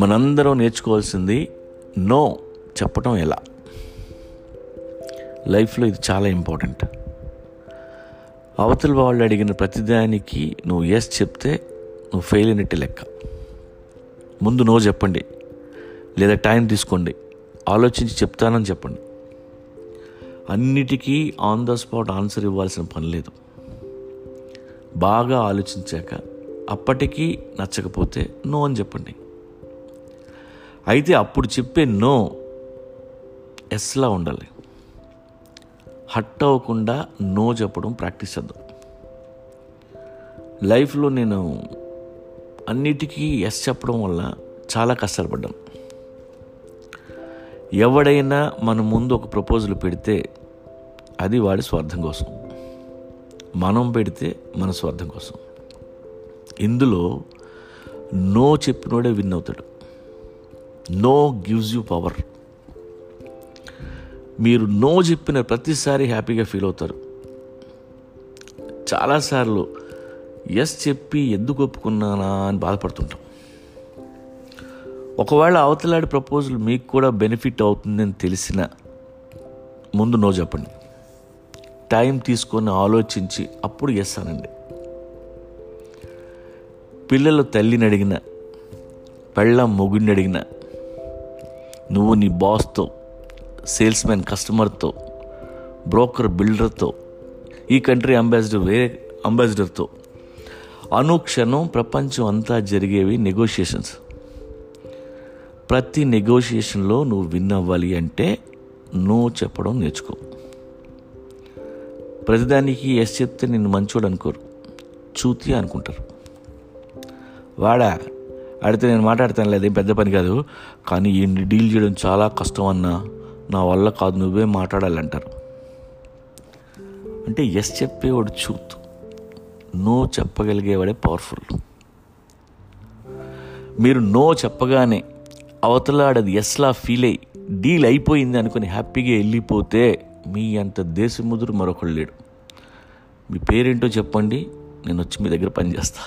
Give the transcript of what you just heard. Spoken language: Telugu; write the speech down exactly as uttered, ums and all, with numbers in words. మనందరం నేర్చుకోవాల్సింది నో చెప్పటం ఎలా. లైఫ్లో ఇది చాలా ఇంపార్టెంట్. అవతల వాళ్ళు అడిగిన ప్రతిదానికి నువ్వు ఎస్ చెప్తే నువ్వు ఫెయిల్ అయినట్టే లెక్క. ముందు నో చెప్పండి, లేదా టైం తీసుకోండి, ఆలోచించి చెప్తానని చెప్పండి. అన్నిటికీ ఆన్ ద స్పాట్ ఆన్సర్ ఇవ్వాల్సిన పని లేదు. బాగా ఆలోచించాక అప్పటికీ నచ్చకపోతే నో అని చెప్పండి. అయితే అప్పుడు చెప్పే నో ఎస్లా ఉండాలి. హట్ అవ్వకుండా నో చెప్పడం ప్రాక్టీస్ చేద్దాం. లైఫ్లో నేను అన్నిటికీ ఎస్ చెప్పడం వల్ల చాలా కష్టపడ్డాను. ఎవడైనా మన ముందు ఒక ప్రపోజల్ పెడితే అది వాడి స్వార్థం కోసం, మనం పెడితే మన స్వార్థం కోసం. ఇందులో నో చెప్పినోడే విన్ అవుతాడు. No gives you power. మీరు నో చెప్పిన ప్రతిసారి హ్యాపీగా ఫీల్ అవుతారు. చాలాసార్లు ఎస్ చెప్పి ఎందుకు ఒప్పుకున్నానా అని బాధపడుతుంటాం. ఒకవేళ అవతలాడి ప్రపోజల్ మీకు కూడా బెనిఫిట్ అవుతుందని తెలిసిన ముందు నో చెప్పండి. టైం తీసుకొని ఆలోచించి అప్పుడు ఎస్ అనండి. పిల్లలు తల్లిని అడిగినా, పెళ్ళం మొగుడిని అడిగినా, నువ్వు నీ బాస్తో, సేల్స్ మ్యాన్ కస్టమర్తో, బ్రోకర్ బిల్డర్తో, ఈ కంట్రీ అంబాసిడర్ వేరే అంబాసిడర్తో అనుక్షణం ప్రపంచం అంతా జరిగేవి నెగోషియేషన్స్. ప్రతి నెగోషియేషన్లో నువ్వు విన్ అవ్వాలి అంటే నో చెప్పడం నేర్చుకో. ప్రతిదానికి ఎస్ చెప్తే నిన్ను మంచోడు అనుకోరు, చూతి అనుకుంటారు. వాడా అడితే నేను మాట్లాడతాను, లేదు పెద్ద పని కాదు, కానీ ఈ డీల్ చేయడం చాలా కష్టం అన్నా, నా వల్ల కాదు, నువ్వే మాట్లాడాలంటారు. అంటే ఎస్ చెప్పేవాడు చూతు, నో చెప్పగలిగేవాడే పవర్ఫుల్. మీరు నో చెప్పగానే అవతలాడది ఎస్లా ఫీల్ అయ్యి డీల్ అయిపోయింది అనుకుని హ్యాపీగా వెళ్ళిపోతే మీ అంత దేశముదురు మరొకడు లేడు. మీ పేరేంటో చెప్పండి, నేను వచ్చి మీ దగ్గర పనిచేస్తా.